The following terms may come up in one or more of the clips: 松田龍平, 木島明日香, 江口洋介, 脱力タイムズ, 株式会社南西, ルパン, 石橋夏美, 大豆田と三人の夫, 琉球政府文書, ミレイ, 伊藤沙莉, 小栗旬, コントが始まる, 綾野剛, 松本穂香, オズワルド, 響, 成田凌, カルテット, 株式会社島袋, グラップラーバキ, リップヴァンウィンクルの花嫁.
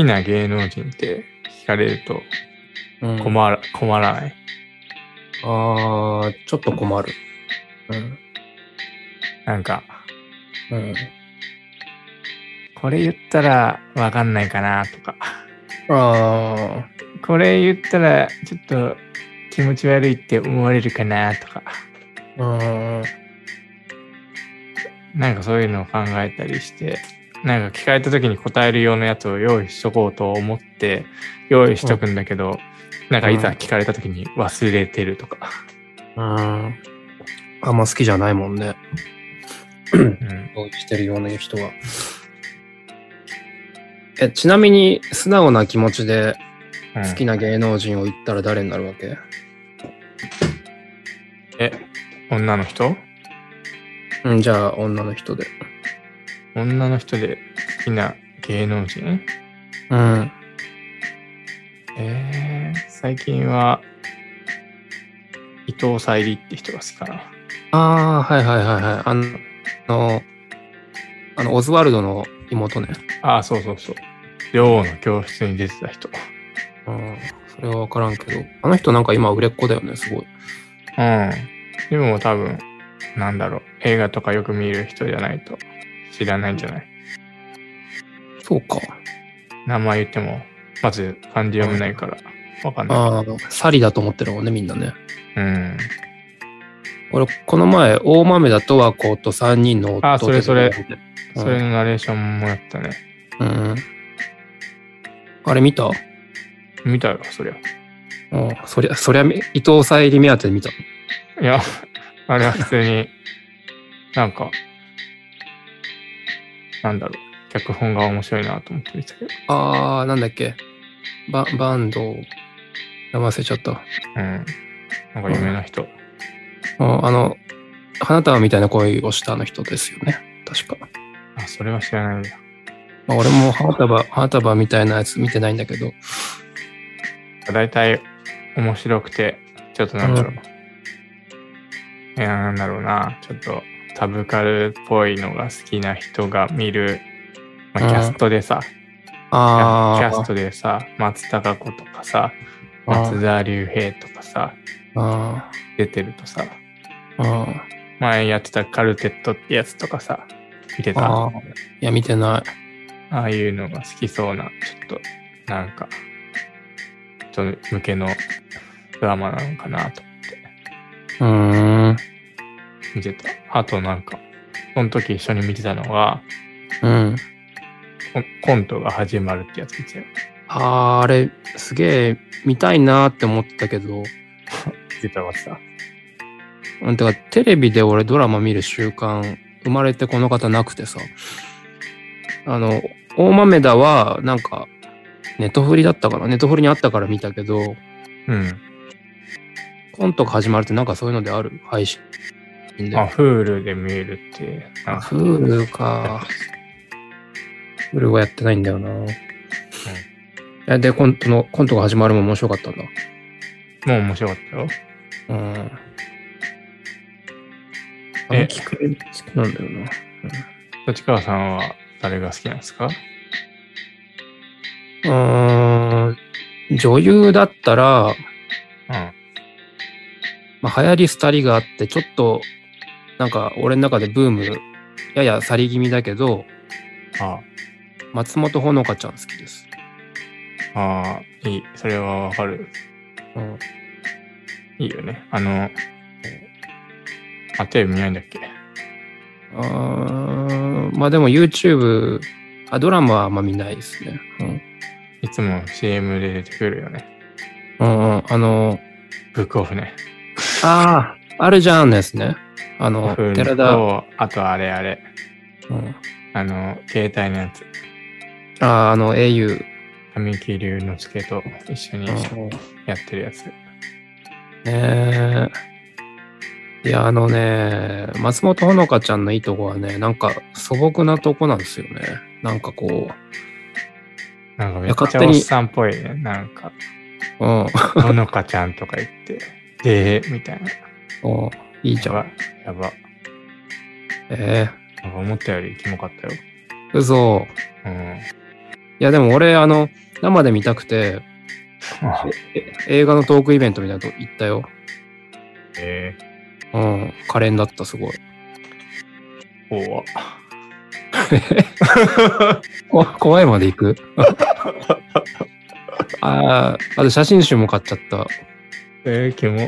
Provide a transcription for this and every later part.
きな芸能人って聞かれると困らない。ああ、ちょっと困る。うん。なんか、うん。これ言ったらわかんないかなとか。ああ。これ言ったらちょっと気持ち悪いって思われるかなとか。なんかそういうのを考えたりして、なんか聞かれた時に答える用のやつを用意しとこうと思って用意しとくんだけど、なんかいざ聞かれた時に忘れてるとか。あんま好きじゃないもんね。用意してるような人は。ちなみに素直な気持ちで好きな芸能人を言ったら誰になるわけ？女の人？うん、じゃあ女の人で。女の人で好きな芸能人？うん。最近は伊藤沙莉って人が好きかな。ああ、はいはいはいはい。あのオズワルドの妹ね。ああ、そうそうそう。女王の教室に出てた人。うん、それは分からんけど、あの人なんか今売れっ子だよね、すごい。うん。でも多分なんだろう、映画とかよく見る人じゃないと知らないんじゃない？そうか。名前言ってもまず漢字読めないからわかんない。ああ、サリだと思ってるもんね、みんなね。うん。俺この前大豆だと和光と3人の夫。あ、それ、うん、それのナレーションもやったね。うん。あれ見た？見たよ、そりゃ。ああ、そりゃ伊藤沙莉目当てで見た。いや、あれは普通に、なんか、なんだろう、脚本が面白いなと思って見たけど。あー、なんだっけ、バンド、名前忘れちゃった。うん。なんか有名な人。花束みたいな恋をしたあの人ですよね、確か。あ、それは知らないんだ。まあ、俺も花束みたいなやつ見てないんだけど。だいたい面白くて、ちょっとなんだろう。なんだろうな、ちょっとサブカルっぽいのが好きな人が見る、まあ、キャストでさ松たか子とかさ、松田龍平とかさ、出てるとさ、前やってたカルテットってやつとかさ、見てた？いや見てない。ああいうのが好きそうな、ちょっとなんか人向けのドラマなのかなと。見てた。あとなんか、その時一緒に見てたのが、うん。コントが始まるってやつ見てたよ。あれ、すげえ見たいなーって思ってたけど。見てたわけさ。うん、てか、テレビで俺ドラマ見る習慣、生まれてこの方なくてさ。大豆田は、なんか、ネットフリにあったから見たけど、うん。コントが始まるってなんかそういうのである配信で。あ、Hulu で見えるって。Hulu か。Hulu はやってないんだよな。うん、で、コントが始まるも面白かったんだ。もう面白かったよ。うん。聞くなんだよな。立川さんは誰が好きなんですか？女優だったら、うん。まあ、流行り廃りがあって、ちょっと、なんか、俺の中でブーム、やや去り気味だけど、松本穂香ちゃん好きです。ああ、いい。それはわかる。うん。いいよね。テレビ見ないんだっけ？まあでも YouTube、ドラマはあんま見ないですね。うん。いつも CM で出てくるよね。うん、ブックオフね。ああ、あるじゃんのやつね。寺田。あとあれ。うん。携帯のやつ。ああ、au。神木隆之介と一緒にやってるやつ。いや、松本穂香ちゃんのいいとこはね、なんか素朴なとこなんですよね。なんかこう。なんかめっちゃおっさんっぽいね。なんか。うん。穂香ちゃんとか言って。みたいな。お、いいじゃん。やば。なんか思ったよりキモかったよ。嘘。うん。やでも俺生で見たくて映画のトークイベントみたいなとこ行ったよ。へえ。うん、可憐だったすごい。怖。怖いまで行く。ああと写真集も買っちゃった。キモ。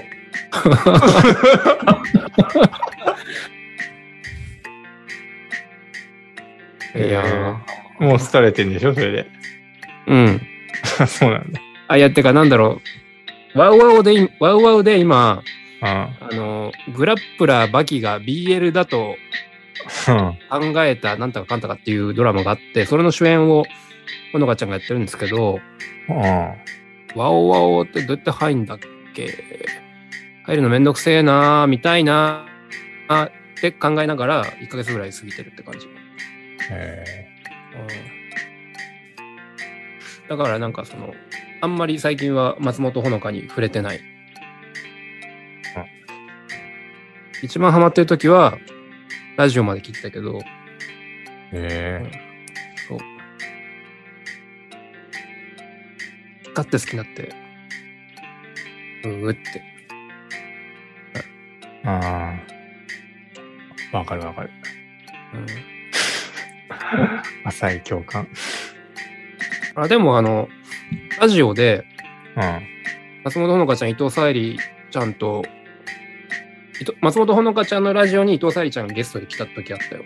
いやもう廃れてんでしょそれで。うん。そうなんだ。あ、いやってかなんだろう。ワウワウで今、うん、グラップラーバキが BL だと考えたなんとかかんとかっていうドラマがあって、それの主演をほのかちゃんがやってるんですけど、うん、ワオワオってどうやって入るんだっけ？入るのめんどくせえなー、見たいなーって考えながら1ヶ月ぐらい過ぎてるって感じ。へー、うん、だからなんかそのあんまり最近は松本穂香に触れてない。一番ハマってる時はラジオまで聞いてたけど。へー、うん、そう買って好きになってってああわかるわかる、うん、浅い共感。あでもラジオで、うん、松本穂香ちゃん伊藤沙莉ちゃんと松本穂香ちゃんのラジオに伊藤沙莉ちゃんがゲストで来た時あったよ。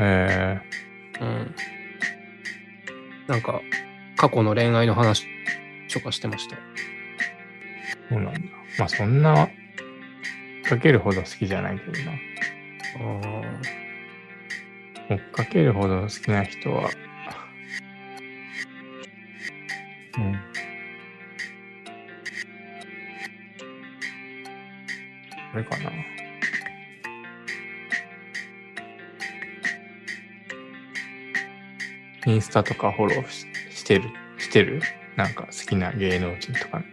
へえ、うん、なんか過去の恋愛の話とかしてました。そうなんだ。まあそんなかけるほど好きじゃないけどな。追っかけるほど好きな人は、うん。あれかな。インスタとかフォローしてるなんか好きな芸能人とか、ね、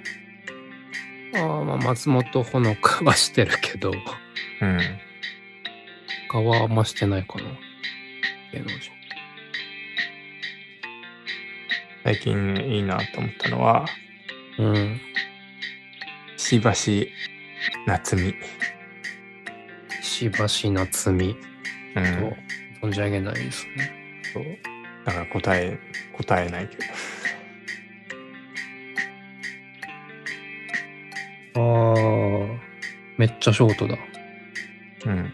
ああまあ松本穂香はしてるけど、うん、他はあんましてないかな芸能人。最近、ね、いいなと思ったのは、うん、石橋夏美。石橋夏美、うん、存じ上げないですね。そうだから答えないけど。ああ、めっちゃショートだ。うん。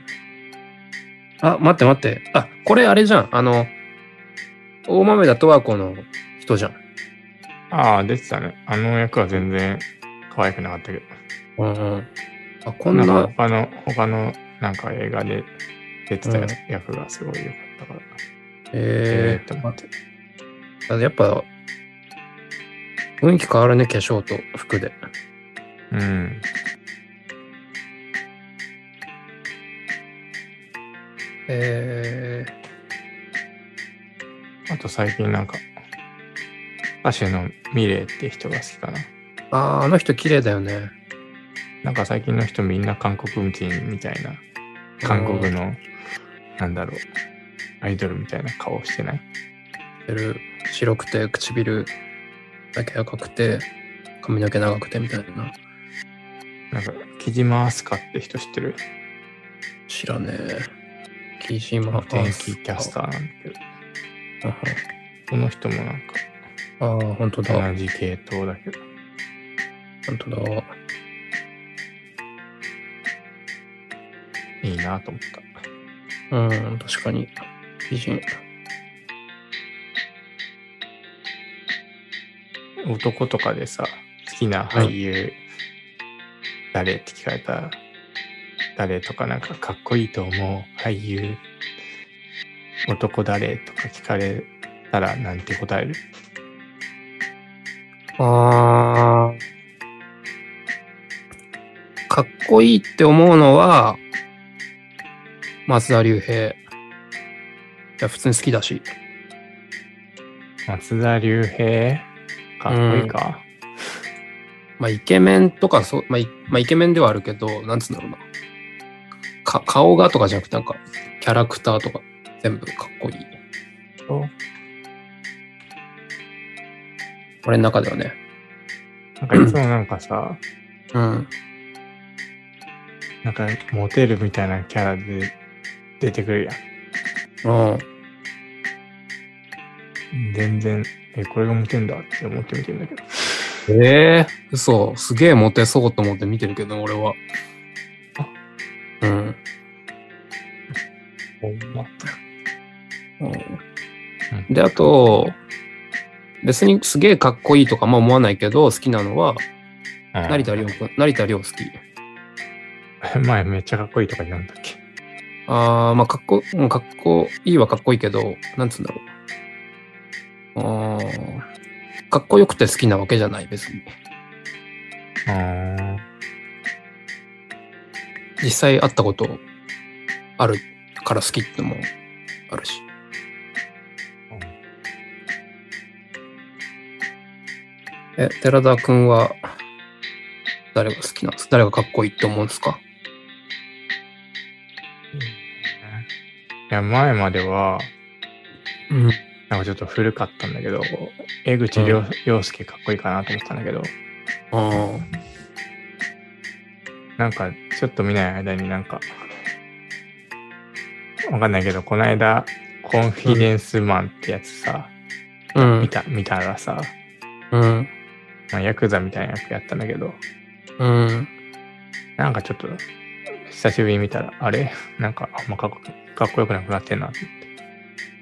あ、待って。あ、これあれじゃん。大豆田十和子の人じゃん。ああ、出てたね。あの役は全然可愛くなかったけど。うん。あ、こんな。なんか他のなんか映画で出てた役がすごい良かったから。やっぱ雰囲気変わるね化粧と服で。うん。あと最近なんか歌手のミレイって人が好きかな。ああの人綺麗だよね。なんか最近の人みんな韓国人みたいな韓国の、うん、なんだろう。アイドルみたいな顔してない？白くて唇だけ赤くて髪の毛長くてみたいな。なんか木島明日香って人知ってる？知らねえ。木島明日香。天気キャスターなんだけど。この人もなんか。ああ本当だ。同じ系統だけど。本当だ。いいなと思った。うん確かに。美人。男とかでさ好きな俳優、うん、誰って聞かれたら誰とかなんかかっこいいと思う俳優男誰とか聞かれたらなんて答える？あーかっこいいって思うのは松田龍平。いや普通に好きだし松田龍平かっこいいか、うん、まあイケメンとかまあ、イケメンではあるけどなんつうんだろうな顔がとかじゃなくてなんかキャラクターとか全部かっこいい。俺の中ではね。なんかいつもなんかさ、うん、なんかモテるみたいなキャラで出てくるやん。うん。全然これがモテんだって思って見てるんだけど。嘘、すげえモテそうと思って見てるけど、俺は。うん。うん、で、あと別にすげえかっこいいとかまあ思わないけど好きなのは成田凌君、成田凌好き。前めっちゃかっこいいとか言うんだっけ。ああ、まあかっこいいはかっこいいけど、なんつうんだろう。かっこよくて好きなわけじゃない別に。実際会ったことあるから好きってのもあるし。寺田くんは誰が好きなんですか？誰がかっこいいって思うんですか？いや、前までは、うん、なんかちょっと古かったんだけど、江口洋介かっこいいかなと思ったんだけど、なんかちょっと見ない間になんかわかんないけど、この間コンフィデンスマンってやつさ、見たらさ、まあ、ヤクザみたいな役やったんだけど、なんかちょっと久しぶりに見たら、あれなんかあんまかっこよくなくなってんなって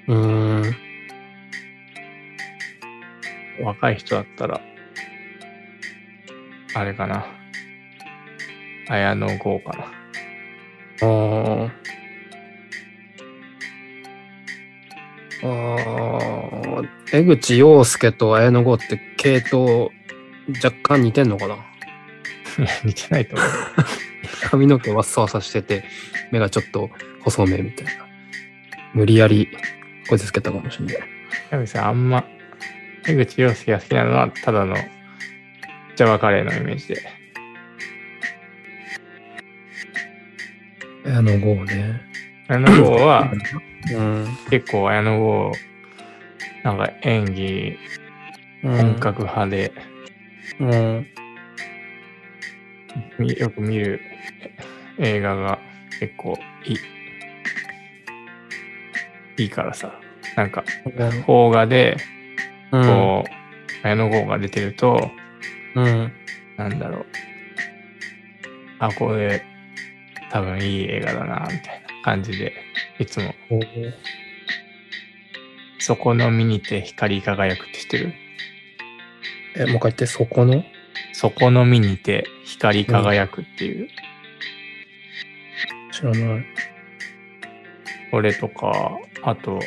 思って。若い人だったらあれかな、綾野剛かな。江口洋介と綾野剛って系統若干似てんのかな。似てないと思う。髪の毛わっさわさしてて、目がちょっと細めみたいな。無理やりこいつつけたかもしれない。やべさ、あんま江口洋介が好きなのはただのジャワカレーのイメージで。綾野剛ね。綾野剛は結構綾野剛なんか演技本格派で、よく見る映画が結構いいからさ、なんか邦画でこう綾野剛が出てると、なんだろう、あ、これ多分いい映画だなみたいな感じでいつも。そこの身にて光り輝くって知ってる？もう一回言って。そこの身にて光り輝くっていう、知らない。これとか、あと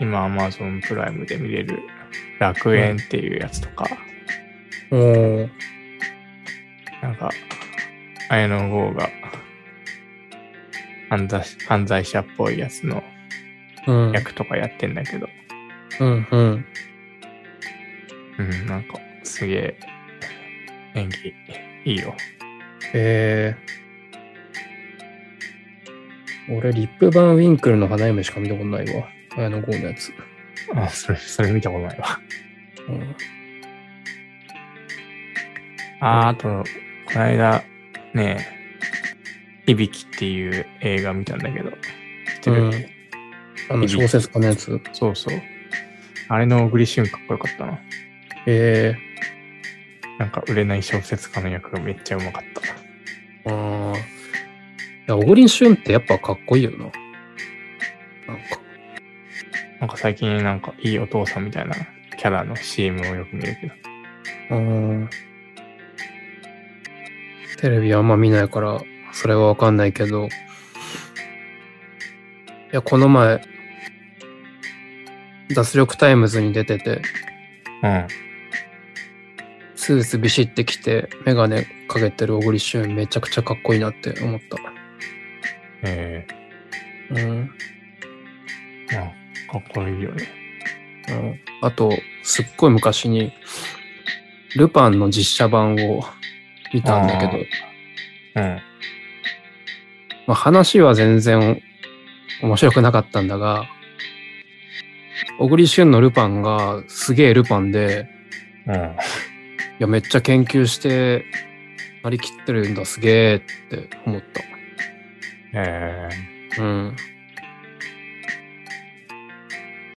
今 Amazon プライムで見れる楽園っていうやつとか、なんか綾野剛が犯罪者っぽいやつの役とかやってんだけど、なんかすげえ演技いいよ。俺リップバン・ウィンクルの花嫁しか見たことないわ、綾野剛のやつ。あ、それ見たことないわ。あとこの間ね、響っていう映画見たんだけど、知ってる？あの小説家のやつ。そうそう、あれの小栗旬かっこよかったな。なんか売れない小説家の役がめっちゃうまかった。いや、小栗旬ってやっぱかっこいいよな。なんか最近なんかいいお父さんみたいなキャラの CM をよく見るけど、テレビあんま見ないからそれはわかんないけど、いや、この前脱力タイムズに出てて、スーツビシってきてメガネかけてる小栗旬めちゃくちゃかっこいいなって思った。かっこいいよね。あとすっごい昔にルパンの実写版を見たんだけど、まあ、話は全然面白くなかったんだが、小栗旬のルパンがすげえルパンで、うん、いやめっちゃ研究してなりきってるんだすげーって思った。うん。